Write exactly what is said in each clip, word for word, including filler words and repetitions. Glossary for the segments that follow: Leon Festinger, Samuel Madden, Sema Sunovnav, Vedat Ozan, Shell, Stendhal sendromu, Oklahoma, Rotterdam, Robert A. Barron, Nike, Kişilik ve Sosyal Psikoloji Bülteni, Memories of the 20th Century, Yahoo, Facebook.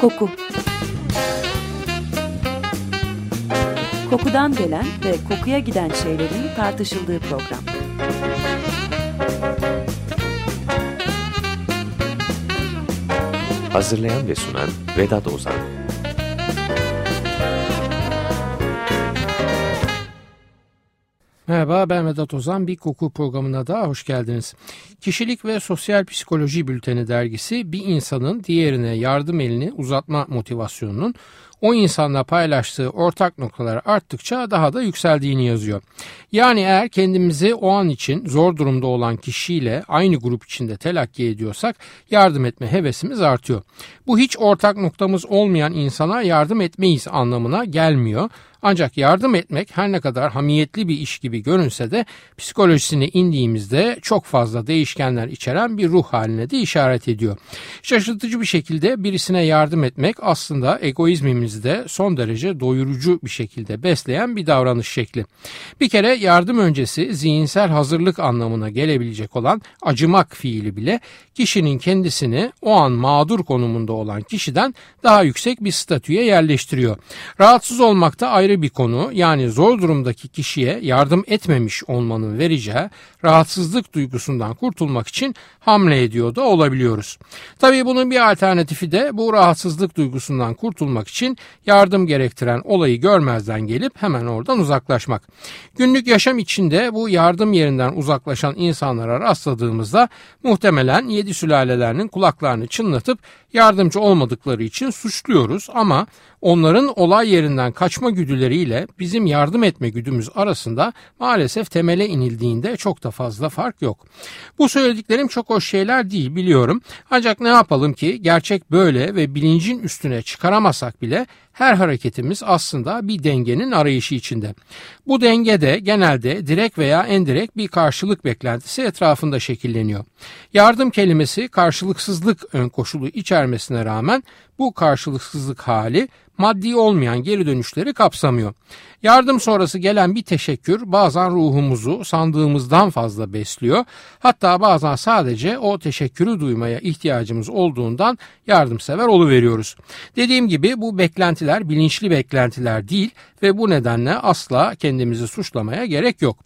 Koku. Kokudan gelen ve kokuya giden şeylerin tartışıldığı program. Hazırlayan ve sunan Vedat Ozan. Merhaba, ben Vedat Ozan. Bir koku programına daha hoş geldiniz. Kişilik ve Sosyal Psikoloji Bülteni dergisi bir insanın diğerine yardım elini uzatma motivasyonunun o insanla paylaştığı ortak noktalar arttıkça daha da yükseldiğini yazıyor. Yani eğer kendimizi o an için zor durumda olan kişiyle aynı grup içinde telakki ediyorsak yardım etme hevesimiz artıyor. Bu hiç ortak noktamız olmayan insana yardım etmeyiz anlamına gelmiyor. Ancak yardım etmek her ne kadar hamiyetli bir iş gibi görünse de psikolojisine indiğimizde çok fazla değişkenler içeren bir ruh haline de işaret ediyor. Şaşırtıcı bir şekilde birisine yardım etmek aslında egoizmimizde son derece doyurucu bir şekilde besleyen bir davranış şekli. Bir kere yardım öncesi zihinsel hazırlık anlamına gelebilecek olan acımak fiili bile kişinin kendisini o an mağdur konumunda olan kişiden daha yüksek bir statüye yerleştiriyor. Rahatsız olmak da ayrı bir konu, yani zor durumdaki kişiye yardım etmemiş olmanın vereceği rahatsızlık duygusundan kurtulmak için hamle ediyor da olabiliyoruz. Tabii bunun bir alternatifi de bu rahatsızlık duygusundan kurtulmak için yardım gerektiren olayı görmezden gelip hemen oradan uzaklaşmak. Günlük yaşam içinde bu yardım yerinden uzaklaşan insanlara rastladığımızda muhtemelen yedi sülalelerinin kulaklarını çınlatıp yardımcı olmadıkları için suçluyoruz, ama onların olay yerinden kaçma güdüleriyle bizim yardım etme güdümüz arasında maalesef temele inildiğinde çok da fazla fark yok. Bu söylediklerim çok hoş şeyler değil, biliyorum. Ancak ne yapalım ki, gerçek böyle ve bilincin üstüne çıkaramasak bile her hareketimiz aslında bir dengenin arayışı içinde. Bu denge de genelde direkt veya endirekt bir karşılık beklentisi etrafında şekilleniyor. Yardım kelimesi karşılıksızlık ön koşulu içermesine rağmen bu karşılıksızlık hali maddi olmayan geri dönüşleri kapsamıyor. Yardım sonrası gelen bir teşekkür bazen ruhumuzu sandığımızdan fazla besliyor. Hatta bazen sadece o teşekkürü duymaya ihtiyacımız olduğundan yardımsever oluveriyoruz. Dediğim gibi bu beklentiler bilinçli beklentiler değil ve bu nedenle asla kendimizi suçlamaya gerek yok.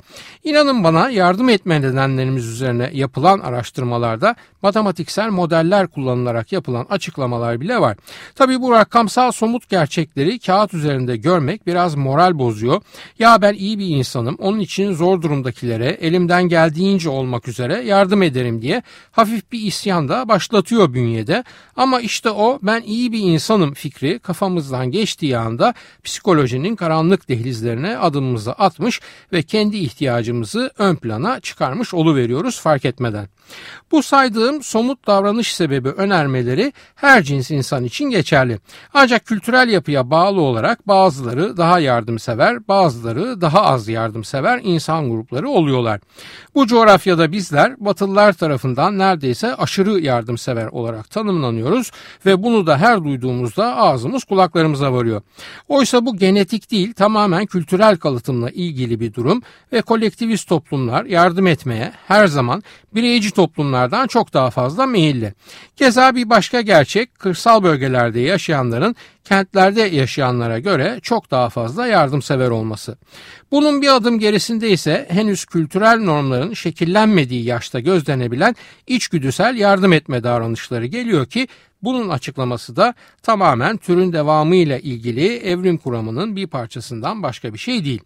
İnanın bana, yardım etme nedenlerimiz üzerine yapılan araştırmalarda matematiksel modeller kullanılarak yapılan açıklamalar bile var. Tabii bu rakamsal somut gerçekleri kağıt üzerinde görmek biraz moral bozuyor. Ya ben iyi bir insanım, onun için zor durumdakilere elimden geldiğince olmak üzere yardım ederim diye hafif bir isyan da başlatıyor bünyede. Ama işte o ben iyi bir insanım fikri kafamızdan geçtiği anda psikolojinin karanlık dehlizlerine adımımızı atmış ve kendi ihtiyacımızı ön plana çıkarmış oluveriyoruz fark etmeden. Bu saydığım somut davranış sebebi önermeleri her cins insan için geçerli. Ancak kültürel yapıya bağlı olarak bazıları daha yardımsever, bazıları daha az yardımsever insan grupları oluyorlar. Bu coğrafyada bizler Batılılar tarafından neredeyse aşırı yardımsever olarak tanımlanıyoruz ve bunu da her duyduğumuzda ağzımız kulaklarımıza varıyor. Oysa bu genetik değil, tamamen kültürel kalıtımla ilgili bir durum ve kolektivist toplumlar yardım etmeye her zaman bireyci toplumlardan çok daha fazla meyilli. Keza bir başka gerçek, kırsal bölgelerde yaşayanların kentlerde yaşayanlara göre çok daha fazla yardımsever olması. Bunun bir adım gerisinde ise henüz kültürel normların şekillenmediği yaşta gözlenebilen içgüdüsel yardım etme davranışları geliyor ki bunun açıklaması da tamamen türün devamıyla ilgili evrim kuramının bir parçasından başka bir şey değil.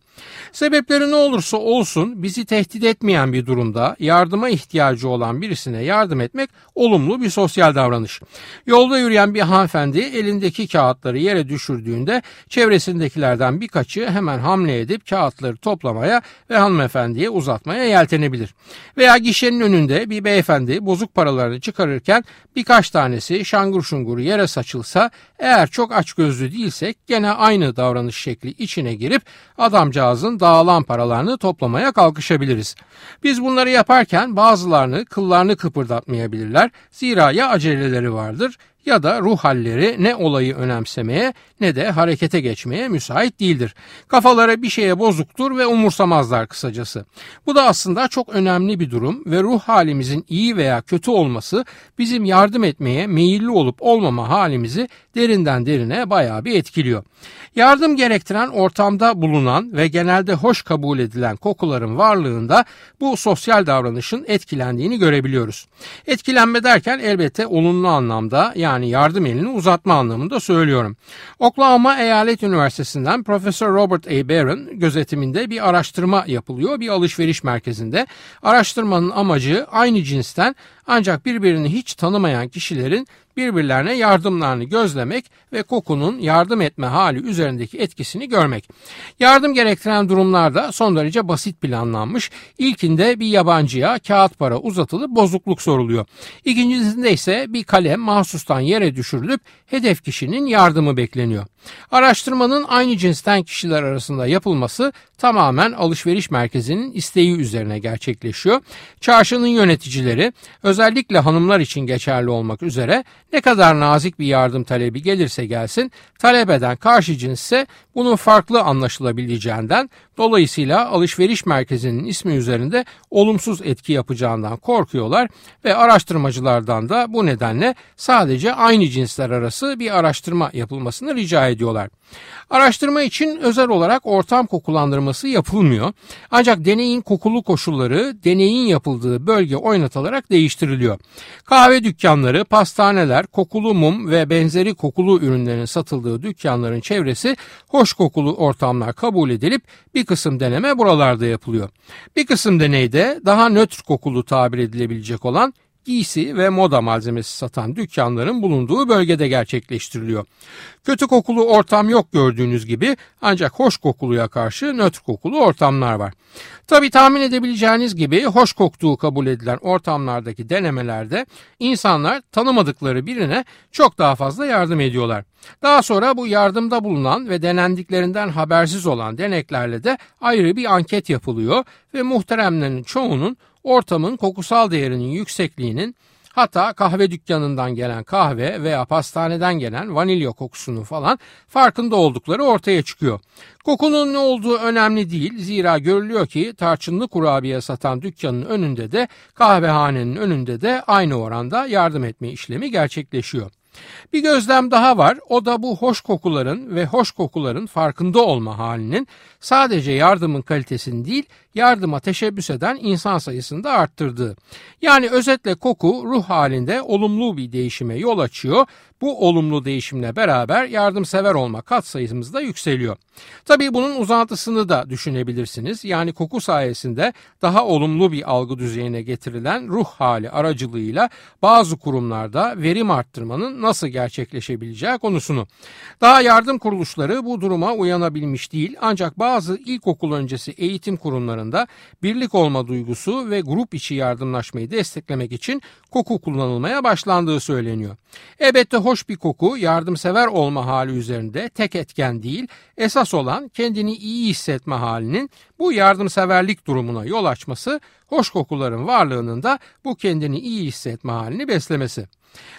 Sebepleri ne olursa olsun bizi tehdit etmeyen bir durumda yardıma ihtiyacı olan birisine yardım etmek olumlu bir sosyal davranış. Yolda yürüyen bir hanımefendi elindeki kağıtları yere düşürdüğünde çevresindekilerden birkaçı hemen hamle edip kağıtları toplamaya ve hanımefendiye uzatmaya yeltenebilir. Veya gişenin önünde bir beyefendi bozuk paralarını çıkarırken birkaç tanesi şanlı şangur şungur yere saçılsa, eğer çok açgözlü değilsek gene aynı davranış şekli içine girip adamcağızın dağılan paralarını toplamaya kalkışabiliriz. Biz bunları yaparken bazılarını kıllarını kıpırdatmayabilirler, zira ya aceleleri vardır ya da ruh halleri ne olayı önemsemeye ne de harekete geçmeye müsait değildir. Kafaları bir şeye bozuktur ve umursamazlar kısacası. Bu da aslında çok önemli bir durum ve ruh halimizin iyi veya kötü olması bizim yardım etmeye meyilli olup olmama halimizi derinden derine bayağı bir etkiliyor. Yardım gerektiren ortamda bulunan ve genelde hoş kabul edilen kokuların varlığında bu sosyal davranışın etkilendiğini görebiliyoruz. Etkilenme derken elbette olumlu anlamda, yani yardım elini uzatma anlamında söylüyorum. Oklahoma Eyalet Üniversitesi'nden Profesör Robert A. Barron gözetiminde bir araştırma yapılıyor bir alışveriş merkezinde. Araştırmanın amacı aynı cinsten ancak birbirini hiç tanımayan kişilerin birbirlerine yardımlarını gözlemek ve kokunun yardım etme hali üzerindeki etkisini görmek. Yardım gerektiren durumlarda son derece basit planlanmış. İlkinde bir yabancıya kağıt para uzatılıp bozukluk soruluyor. İkincisinde ise bir kalem mahsustan yere düşürülüp hedef kişinin yardımı bekleniyor. Araştırmanın aynı cinsten kişiler arasında yapılması tamamen alışveriş merkezinin isteği üzerine gerçekleşiyor. Çarşının yöneticileri, özellikle hanımlar için geçerli olmak üzere, ne kadar nazik bir yardım talebi gelirse gelsin, talep eden karşı cinsse bunun farklı anlaşılabileceğinden, dolayısıyla alışveriş merkezinin ismi üzerinde olumsuz etki yapacağından korkuyorlar ve araştırmacılardan da bu nedenle sadece aynı cinsler arası bir araştırma yapılmasını rica ediyorlar. Araştırma için özel olarak ortam kokulandırması yapılmıyor. Ancak deneyin kokulu koşulları deneyin yapıldığı bölge oynatılarak değiştiriliyor. Kahve dükkanları, pastaneler, kokulu mum ve benzeri kokulu ürünlerin satıldığı dükkanların çevresi hoş kokulu ortamlar kabul edilip bir kısım deneme buralarda yapılıyor. Bir kısım deneyde daha nötr kokulu tabir edilebilecek olan giysi ve moda malzemesi satan dükkanların bulunduğu bölgede gerçekleştiriliyor. Kötü kokulu ortam yok gördüğünüz gibi, ancak hoş kokuluya karşı nötr kokulu ortamlar var. Tabii tahmin edebileceğiniz gibi hoş koktuğu kabul edilen ortamlardaki denemelerde insanlar tanımadıkları birine çok daha fazla yardım ediyorlar. Daha sonra bu yardımda bulunan ve denendiklerinden habersiz olan deneklerle de ayrı bir anket yapılıyor ve muhteremlerin çoğunun ortamın kokusal değerinin yüksekliğinin, hatta kahve dükkanından gelen kahve veya pastaneden gelen vanilya kokusunun falan farkında oldukları ortaya çıkıyor. Kokunun ne olduğu önemli değil, zira görülüyor ki tarçınlı kurabiye satan dükkanın önünde de kahvehanenin önünde de aynı oranda yardım etme işlemi gerçekleşiyor. Bir gözlem daha var, o da bu hoş kokuların ve hoş kokuların farkında olma halinin sadece yardımın kalitesini değil, yardıma teşebbüs eden insan sayısını da arttırdığı. Yani özetle koku ruh halinde olumlu bir değişime yol açıyor. Bu olumlu değişimle beraber yardımsever olma katsayımız da yükseliyor. Tabii bunun uzantısını da düşünebilirsiniz. Yani koku sayesinde daha olumlu bir algı düzeyine getirilen ruh hali aracılığıyla bazı kurumlarda verim arttırmanın nasıl gerçekleşebileceği konusunu. Daha yardım kuruluşları bu duruma uyanabilmiş değil, ancak bazı ilkokul öncesi eğitim kurumlarında birlik olma duygusu ve grup içi yardımlaşmayı desteklemek için koku kullanılmaya başlandığı söyleniyor. Elbette hoş bir koku yardımsever olma hali üzerinde tek etken değil, esas olan kendini iyi hissetme halinin bu yardımseverlik durumuna yol açması, hoş kokuların varlığının da bu kendini iyi hissetme halini beslemesi.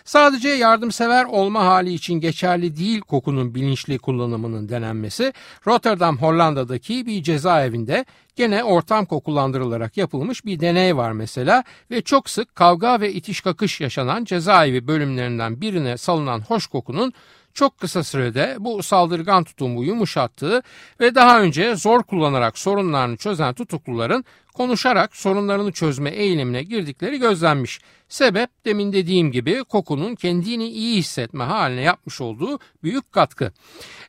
Sadece yardımsever olma hali için geçerli değil kokunun bilinçli kullanımının denenmesi. Rotterdam, Hollanda'daki bir cezaevinde gene ortam kokulandırılarak yapılmış bir deney var mesela ve çok sık kavga ve itiş kakış yaşanan cezaevi bölümlerinden birine salınan hoş kokunun çok kısa sürede bu saldırgan tutumu yumuşattığı ve daha önce zor kullanarak sorunlarını çözen tutukluların konuşarak sorunlarını çözme eğilimine girdikleri gözlenmiş. Sebep, demin dediğim gibi, kokunun kendini iyi hissetme haline yapmış olduğu büyük katkı.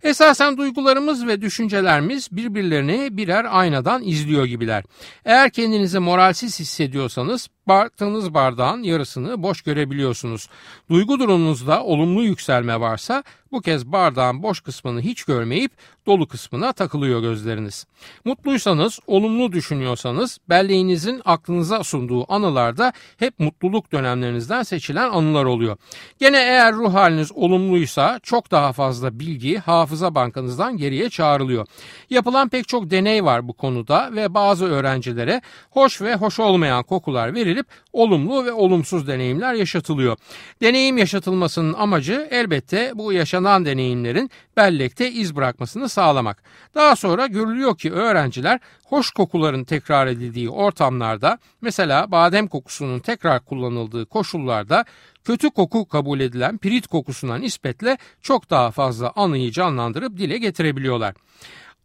Esasen duygularımız ve düşüncelerimiz birbirlerini birer aynadan izliyor gibiler. Eğer kendinizi moralsiz hissediyorsanız baktığınız bardağın yarısını boş görebiliyorsunuz. Duygu durumunuzda olumlu yükselme varsa bu kez bardağın boş kısmını hiç görmeyip dolu kısmına takılıyor gözleriniz. Mutluysanız, olumlu düşünüyorsanız belleğinizin aklınıza sunduğu anılarda hep mutluluk dönemlerinizden seçilen anılar oluyor. Gene eğer ruh haliniz olumluysa çok daha fazla bilgi hafıza bankanızdan geriye çağrılıyor. Yapılan pek çok deney var bu konuda ve bazı öğrencilere hoş ve hoş olmayan kokular verilip olumlu ve olumsuz deneyimler yaşatılıyor. Deneyim yaşatılmasının amacı elbette bu yaşatılmasının yaşanan deneyimlerin bellekte iz bırakmasını sağlamak. Daha sonra görülüyor ki öğrenciler hoş kokuların tekrar edildiği ortamlarda, mesela badem kokusunun tekrar kullanıldığı koşullarda kötü koku kabul edilen pirit kokusuna nispetle çok daha fazla anıyı canlandırıp dile getirebiliyorlar.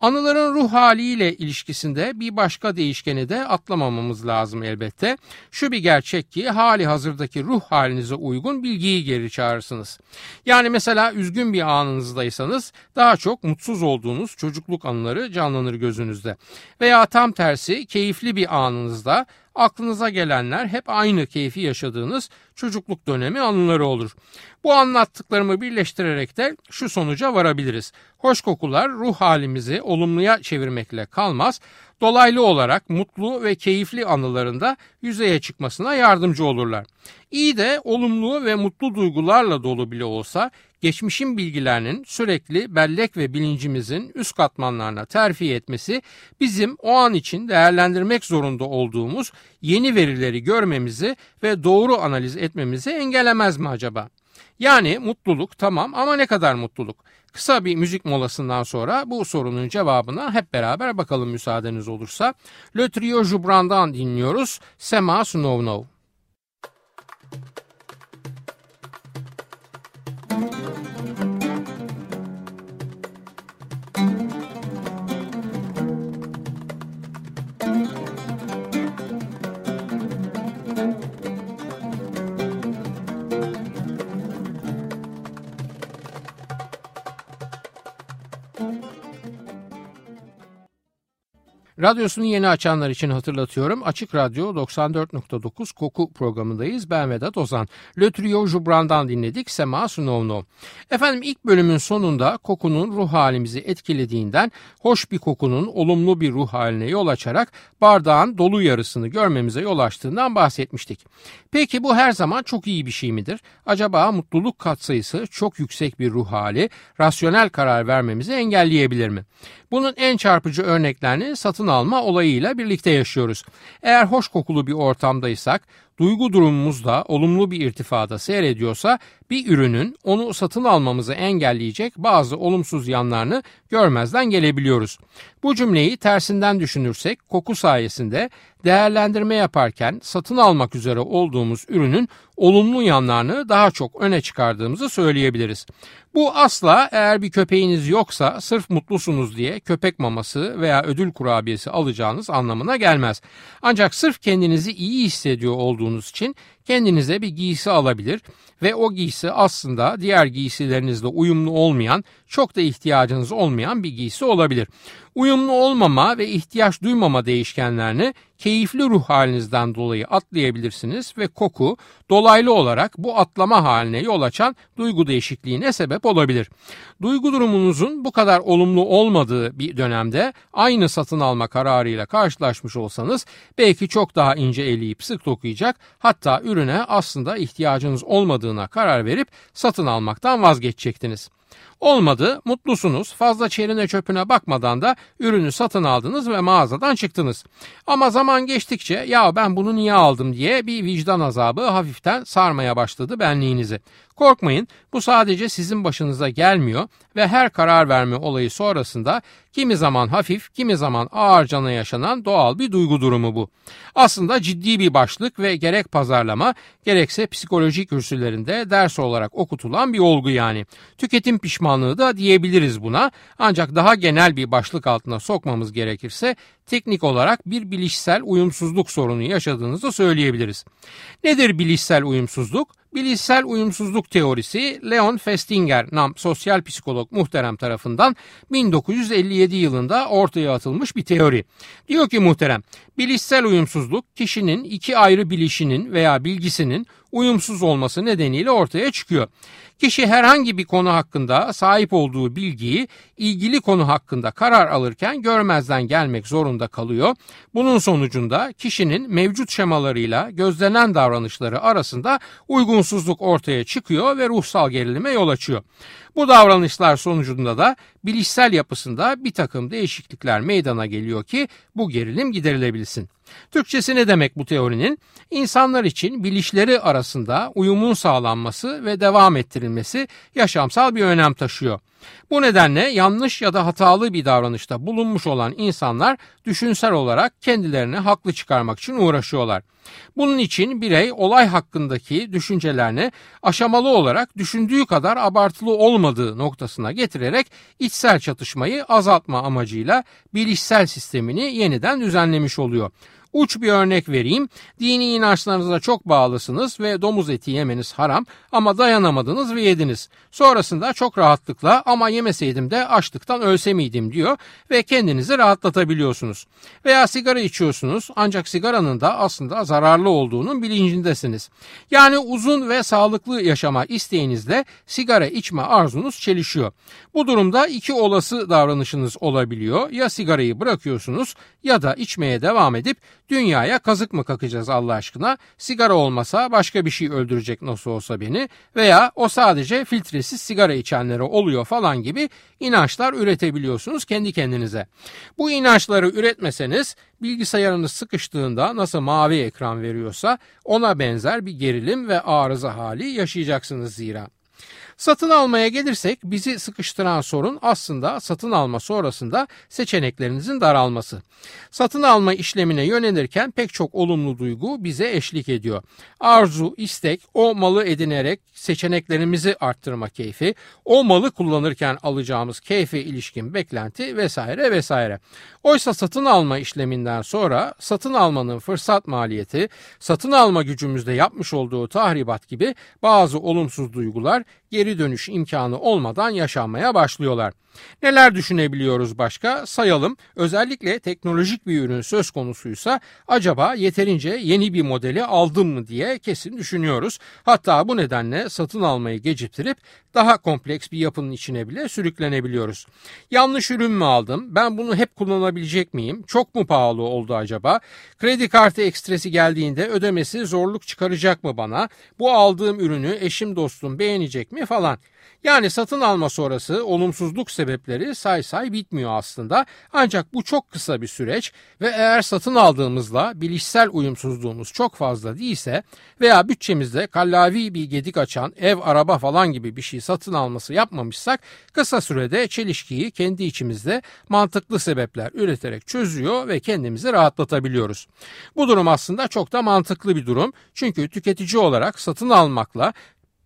Anıların ruh haliyle ilişkisinde bir başka değişkeni de atlamamamız lazım elbette. Şu bir gerçek ki hali hazırdaki ruh halinize uygun bilgiyi geri çağırırsınız. Yani mesela üzgün bir anınızdaysanız daha çok mutsuz olduğunuz çocukluk anıları canlanır gözünüzde. Veya tam tersi keyifli bir anınızda aklınıza gelenler hep aynı keyfi yaşadığınız çocukluk dönemi anıları olur. Bu anlattıklarımı birleştirerek de şu sonuca varabiliriz. Hoş kokular ruh halimizi olumluya çevirmekle kalmaz, dolaylı olarak mutlu ve keyifli anılarında yüzeye çıkmasına yardımcı olurlar. İyi de olumlu ve mutlu duygularla dolu bile olsa geçmişin bilgilerinin sürekli bellek ve bilincimizin üst katmanlarına terfi etmesi bizim o an için değerlendirmek zorunda olduğumuz yeni verileri görmemizi ve doğru analiz etmemizi engellemez mi acaba? Yani mutluluk tamam ama ne kadar mutluluk? Kısa bir müzik molasından sonra bu sorunun cevabına hep beraber bakalım müsaadeniz olursa. Le Trio Jubran'dan dinliyoruz. Sema Sunovnav. Radyosunu yeni açanlar için hatırlatıyorum. Açık Radyo doksan dört nokta dokuz Koku programındayız. Ben Vedat Ozan. Le Trio Jubran'dan dinledik. Sema Sunovnav. Efendim ilk bölümün sonunda kokunun ruh halimizi etkilediğinden hoş bir kokunun olumlu bir ruh haline yol açarak bardağın dolu yarısını görmemize yol açtığından bahsetmiştik. Peki bu her zaman çok iyi bir şey midir? Acaba mutluluk katsayısı çok yüksek bir ruh hali rasyonel karar vermemizi engelleyebilir mi? Bunun en çarpıcı örneklerini satın alma olayıyla birlikte yaşıyoruz. Eğer hoş kokulu bir ortamdaysak, duygu durumumuz da olumlu bir irtifada seyrediyorsa bir ürünün onu satın almamızı engelleyecek bazı olumsuz yanlarını görmezden gelebiliyoruz. Bu cümleyi tersinden düşünürsek koku sayesinde değerlendirme yaparken satın almak üzere olduğumuz ürünün olumlu yanlarını daha çok öne çıkardığımızı söyleyebiliriz. Bu asla eğer bir köpeğiniz yoksa sırf mutlusunuz diye köpek maması veya ödül kurabiyesi alacağınız anlamına gelmez. Ancak sırf kendinizi iyi hissediyor olduğunuz için kendinize bir giysi alabilir ve o giysi aslında diğer giysilerinizle uyumlu olmayan, çok da ihtiyacınız olmayan bir giysi olabilir. Uyumlu olmama ve ihtiyaç duymama değişkenlerini keyifli ruh halinizden dolayı atlayabilirsiniz ve koku dolaylı olarak bu atlama haline yol açan duygu değişikliğine sebep olabilir. Duygu durumunuzun bu kadar olumlu olmadığı bir dönemde aynı satın alma kararıyla karşılaşmış olsanız belki çok daha ince eleyip sık dokuyacak, hatta ürüne aslında ihtiyacınız olmadığına karar verip satın almaktan vazgeçecektiniz. Olmadı, mutlusunuz, fazla çerine çöpüne bakmadan da ürünü satın aldınız ve mağazadan çıktınız. Ama zaman geçtikçe ya ben bunu niye aldım diye bir vicdan azabı hafiften sarmaya başladı benliğinizi. Korkmayın, bu sadece sizin başınıza gelmiyor ve her karar verme olayı sonrasında kimi zaman hafif, kimi zaman ağır cana yaşanan doğal bir duygu durumu bu. Aslında ciddi bir başlık ve gerek pazarlama, gerekse psikoloji kürsülerinde ders olarak okutulan bir olgu yani. Tüketim pişmanlığı da diyebiliriz buna, ancak daha genel bir başlık altına sokmamız gerekirse teknik olarak bir bilişsel uyumsuzluk sorunu yaşadığınızı söyleyebiliriz. Nedir bilişsel uyumsuzluk? Bilişsel uyumsuzluk teorisi Leon Festinger nam sosyal psikolog muhterem tarafından bin dokuz yüz elli yedi yılında ortaya atılmış bir teori. Diyor ki muhterem, bilişsel uyumsuzluk kişinin iki ayrı bilişinin veya bilgisinin uyumsuz olması nedeniyle ortaya çıkıyor. Kişi herhangi bir konu hakkında sahip olduğu bilgiyi ilgili konu hakkında karar alırken görmezden gelmek zorunda kalıyor. Bunun sonucunda kişinin mevcut şemalarıyla gözlenen davranışları arasında uygunsuzluk ortaya çıkıyor ve ruhsal gerilime yol açıyor. Bu davranışlar sonucunda da bilişsel yapısında bir takım değişiklikler meydana geliyor ki bu gerilim giderilebilsin. Türkçesi ne demek bu teorinin? İnsanlar için bilişleri arasında uyumun sağlanması ve devam ettirilmesi yaşamsal bir önem taşıyor. Bu nedenle yanlış ya da hatalı bir davranışta bulunmuş olan insanlar düşünsel olarak kendilerini haklı çıkarmak için uğraşıyorlar. Bunun için birey olay hakkındaki düşüncelerini aşamalı olarak düşündüğü kadar abartılı olmadığı noktasına getirerek içsel çatışmayı azaltma amacıyla bilişsel sistemini yeniden düzenlemiş oluyor. Uç bir örnek vereyim. Dini inançlarınıza çok bağlısınız ve domuz eti yemeniz haram ama dayanamadınız ve yediniz. Sonrasında çok rahatlıkla ama yemeseydim de açlıktan ölse miydim diyor ve kendinizi rahatlatabiliyorsunuz. Veya sigara içiyorsunuz ancak sigaranın da aslında zararlı olduğunun bilincindesiniz. Yani uzun ve sağlıklı yaşama isteğinizle sigara içme arzunuz çelişiyor. Bu durumda iki olası davranışınız olabiliyor. Ya sigarayı bırakıyorsunuz ya da içmeye devam edip dünyaya kazık mı kakacağız Allah aşkına? Sigara olmasa başka bir şey öldürecek nasıl olsa beni veya o sadece filtresiz sigara içenlere oluyor falan gibi inançlar üretebiliyorsunuz kendi kendinize. Bu inançları üretmeseniz bilgisayarınız sıkıştığında nasıl mavi ekran veriyorsa ona benzer bir gerilim ve arıza hali yaşayacaksınız zira. Satın almaya gelirsek bizi sıkıştıran sorun aslında satın alma sonrasında seçeneklerinizin daralması. Satın alma işlemine yönelirken pek çok olumlu duygu bize eşlik ediyor. Arzu, istek, o malı edinerek seçeneklerimizi arttırma keyfi, o malı kullanırken alacağımız keyfe ilişkin beklenti vesaire vesaire. Oysa satın alma işleminden sonra satın almanın fırsat maliyeti, satın alma gücümüzde yapmış olduğu tahribat gibi bazı olumsuz duygular geri dönüş imkanı olmadan yaşanmaya başlıyorlar. Neler düşünebiliyoruz başka? Sayalım. Özellikle teknolojik bir ürün söz konusuysa acaba yeterince yeni bir modeli aldım mı diye kesin düşünüyoruz. Hatta bu nedenle satın almayı geciktirip daha kompleks bir yapının içine bile sürüklenebiliyoruz. Yanlış ürün mü aldım? Ben bunu hep kullanabilecek miyim? Çok mu pahalı oldu acaba? Kredi kartı ekstresi geldiğinde ödemesi zorluk çıkaracak mı bana? Bu aldığım ürünü eşim dostum beğenecek mi falan. Yani satın alma sonrası olumsuzluk sebepleri say say bitmiyor aslında. Ancak bu çok kısa bir süreç ve eğer satın aldığımızla bilişsel uyumsuzluğumuz çok fazla değilse veya bütçemizde kallavi bir gedik açan ev, araba falan gibi bir şey satın alması yapmamışsak kısa sürede çelişkiyi kendi içimizde mantıklı sebepler üreterek çözüyor ve kendimizi rahatlatabiliyoruz. Bu durum aslında çok da mantıklı bir durum. Çünkü tüketici olarak satın almakla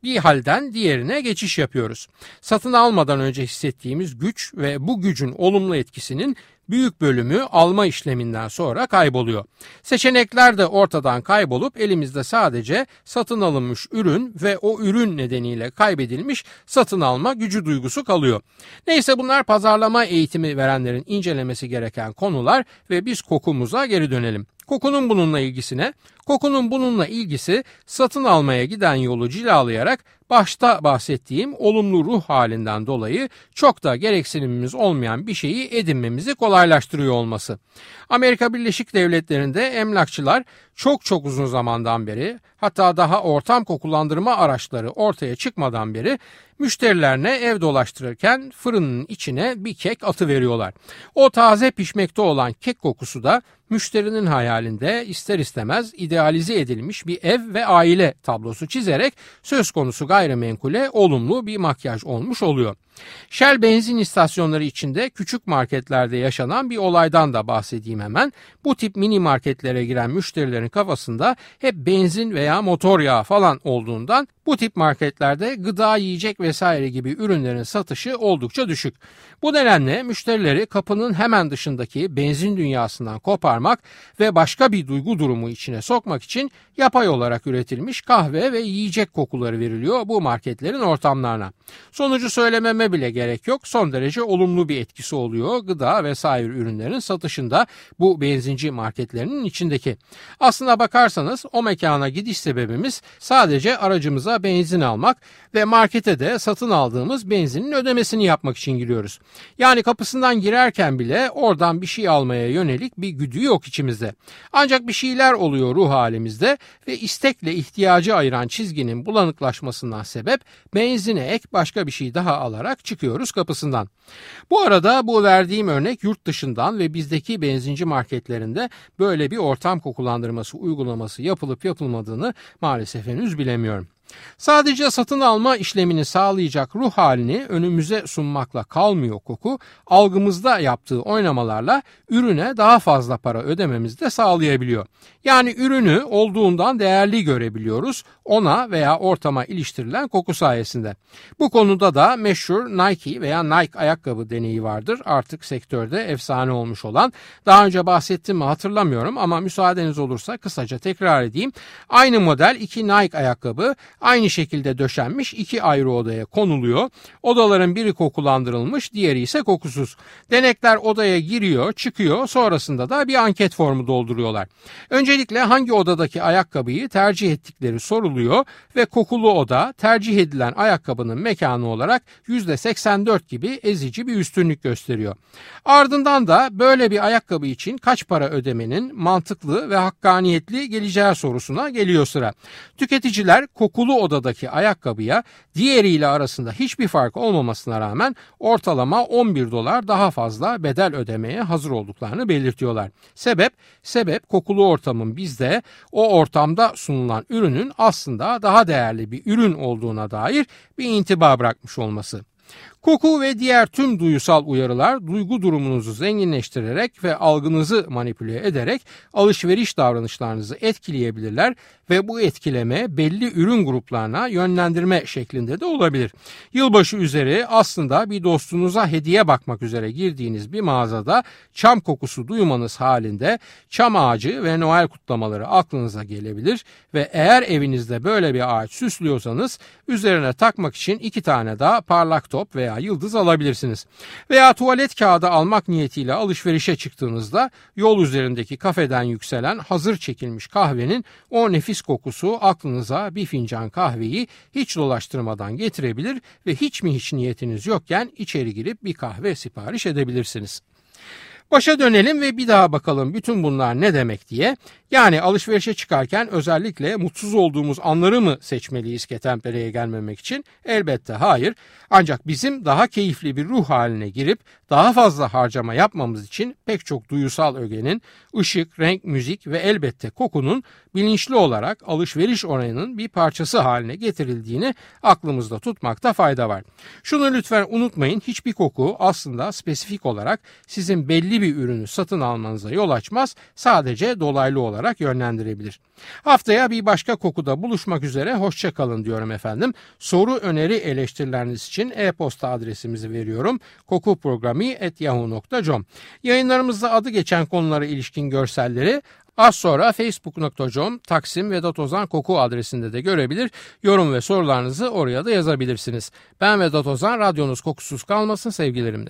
bir halden diğerine geçiş yapıyoruz. Satın almadan önce hissettiğimiz güç ve bu gücün olumlu etkisinin büyük bölümü alma işleminden sonra kayboluyor. Seçenekler de ortadan kaybolup elimizde sadece satın alınmış ürün ve o ürün nedeniyle kaybedilmiş satın alma gücü duygusu kalıyor. Neyse bunlar pazarlama eğitimi verenlerin incelemesi gereken konular ve biz kokumuza geri dönelim. Kokunun bununla ilgisine, kokunun bununla ilgisi satın almaya giden yolu cilalayarak başta bahsettiğim olumlu ruh halinden dolayı çok da gereksinimimiz olmayan bir şeyi edinmemizi kolaylaştırıyor olması. Amerika Birleşik Devletleri'nde emlakçılar çok çok uzun zamandan beri hatta daha ortam kokulandırma araçları ortaya çıkmadan beri müşterilerine ev dolaştırırken fırının içine bir kek atıveriyorlar. O taze pişmekte olan kek kokusu da müşterinin hayalinde ister istemez idealize edilmiş bir ev ve aile tablosu çizerek söz konusu gayrimenkule olumlu bir makyaj olmuş oluyor. Shell benzin istasyonları içinde küçük marketlerde yaşanan bir olaydan da bahsedeyim hemen. Bu tip mini marketlere giren müşterilerin kafasında hep benzin veya motor yağı falan olduğundan bu tip marketlerde gıda, yiyecek vesaire gibi ürünlerin satışı oldukça düşük. Bu nedenle müşterileri kapının hemen dışındaki benzin dünyasından koparmak ve başka bir duygu durumu içine sokmak için yapay olarak üretilmiş kahve ve yiyecek kokuları veriliyor bu marketlerin ortamlarına. Sonucu söylememe bile gerek yok. Son derece olumlu bir etkisi oluyor gıda vesaire ürünlerin satışında bu benzinci marketlerinin içindeki. Aslına bakarsanız o mekana gidiş sebebimiz sadece aracımıza aracımıza benzin almak ve markete de satın aldığımız benzinin ödemesini yapmak için giriyoruz. Yani kapısından girerken bile oradan bir şey almaya yönelik bir güdü yok içimizde. Ancak bir şeyler oluyor ruh halimizde ve istekle ihtiyacı ayıran çizginin bulanıklaşmasından sebep benzine ek başka bir şey daha alarak çıkıyoruz kapısından. Bu arada bu verdiğim örnek yurt dışından ve bizdeki benzinci marketlerinde böyle bir ortam kokulandırması uygulaması yapılıp yapılmadığını maalesef henüz bilemiyorum. Sadece satın alma işlemini sağlayacak ruh halini önümüze sunmakla kalmıyor koku, algımızda yaptığı oynamalarla ürüne daha fazla para ödememizi de sağlayabiliyor. Yani ürünü olduğundan değerli görebiliyoruz ona veya ortama iliştirilen koku sayesinde. Bu konuda da meşhur Nike veya Nike ayakkabı deneyi vardır, artık sektörde efsane olmuş olan. Daha önce bahsettim mi hatırlamıyorum ama müsaadeniz olursa kısaca tekrar edeyim. Aynı model iki Nike ayakkabı aynı şekilde döşenmiş iki ayrı odaya konuluyor. Odaların biri kokulandırılmış, diğeri ise kokusuz. Denekler odaya giriyor, çıkıyor, sonrasında da bir anket formu dolduruyorlar. Öncelikle hangi odadaki ayakkabıyı tercih ettikleri soruluyor ve kokulu oda tercih edilen ayakkabının mekanı olarak yüzde seksen dört gibi ezici bir üstünlük gösteriyor. Ardından da böyle bir ayakkabı için kaç para ödemenin mantıklı ve hakkaniyetli geleceği sorusuna geliyor sıra. Tüketiciler koku Kokulu odadaki ayakkabıya diğeriyle arasında hiçbir fark olmamasına rağmen ortalama on bir dolar daha fazla bedel ödemeye hazır olduklarını belirtiyorlar. Sebep, sebep kokulu ortamın bizde o ortamda sunulan ürünün aslında daha değerli bir ürün olduğuna dair bir intiba bırakmış olması. Koku ve diğer tüm duyusal uyarılar duygu durumunuzu zenginleştirerek ve algınızı manipüle ederek alışveriş davranışlarınızı etkileyebilirler ve bu etkileme belli ürün gruplarına yönlendirme şeklinde de olabilir. Yılbaşı üzeri aslında bir dostunuza hediye bakmak üzere girdiğiniz bir mağazada çam kokusu duymanız halinde çam ağacı ve Noel kutlamaları aklınıza gelebilir ve eğer evinizde böyle bir ağaç süslüyorsanız üzerine takmak için iki tane daha parlak top veya yıldız alabilirsiniz. Veya tuvalet kağıdı almak niyetiyle alışverişe çıktığınızda yol üzerindeki kafeden yükselen hazır çekilmiş kahvenin o nefis kokusu aklınıza bir fincan kahveyi hiç dolaştırmadan getirebilir ve hiç mi hiç niyetiniz yokken içeri girip bir kahve sipariş edebilirsiniz. Başa dönelim ve bir daha bakalım bütün bunlar ne demek diye. Yani alışverişe çıkarken özellikle mutsuz olduğumuz anları mı seçmeliyiz ketenpereye gelmemek için? Elbette hayır. Ancak bizim daha keyifli bir ruh haline girip daha fazla harcama yapmamız için pek çok duyusal ögenin, ışık, renk, müzik ve elbette kokunun bilinçli olarak alışveriş oranının bir parçası haline getirildiğini aklımızda tutmakta fayda var. Şunu lütfen unutmayın, hiçbir koku aslında spesifik olarak sizin belli bir ürünü satın almanıza yol açmaz, sadece dolaylı olarak yönlendirebilir. Haftaya bir başka kokuda buluşmak üzere hoşça kalın diyorum efendim. Soru, öneri, eleştirileriniz için e-posta adresimizi veriyorum. kokuprogrami at yahoo nokta com. Yayınlarımızda adı geçen konulara ilişkin görselleri az sonra facebook nokta com Taksim Vedat Ozan Koku adresinde de görebilir. Yorum ve sorularınızı oraya da yazabilirsiniz. Ben Vedat Ozan, radyonuz kokusuz kalmasın sevgilerimle.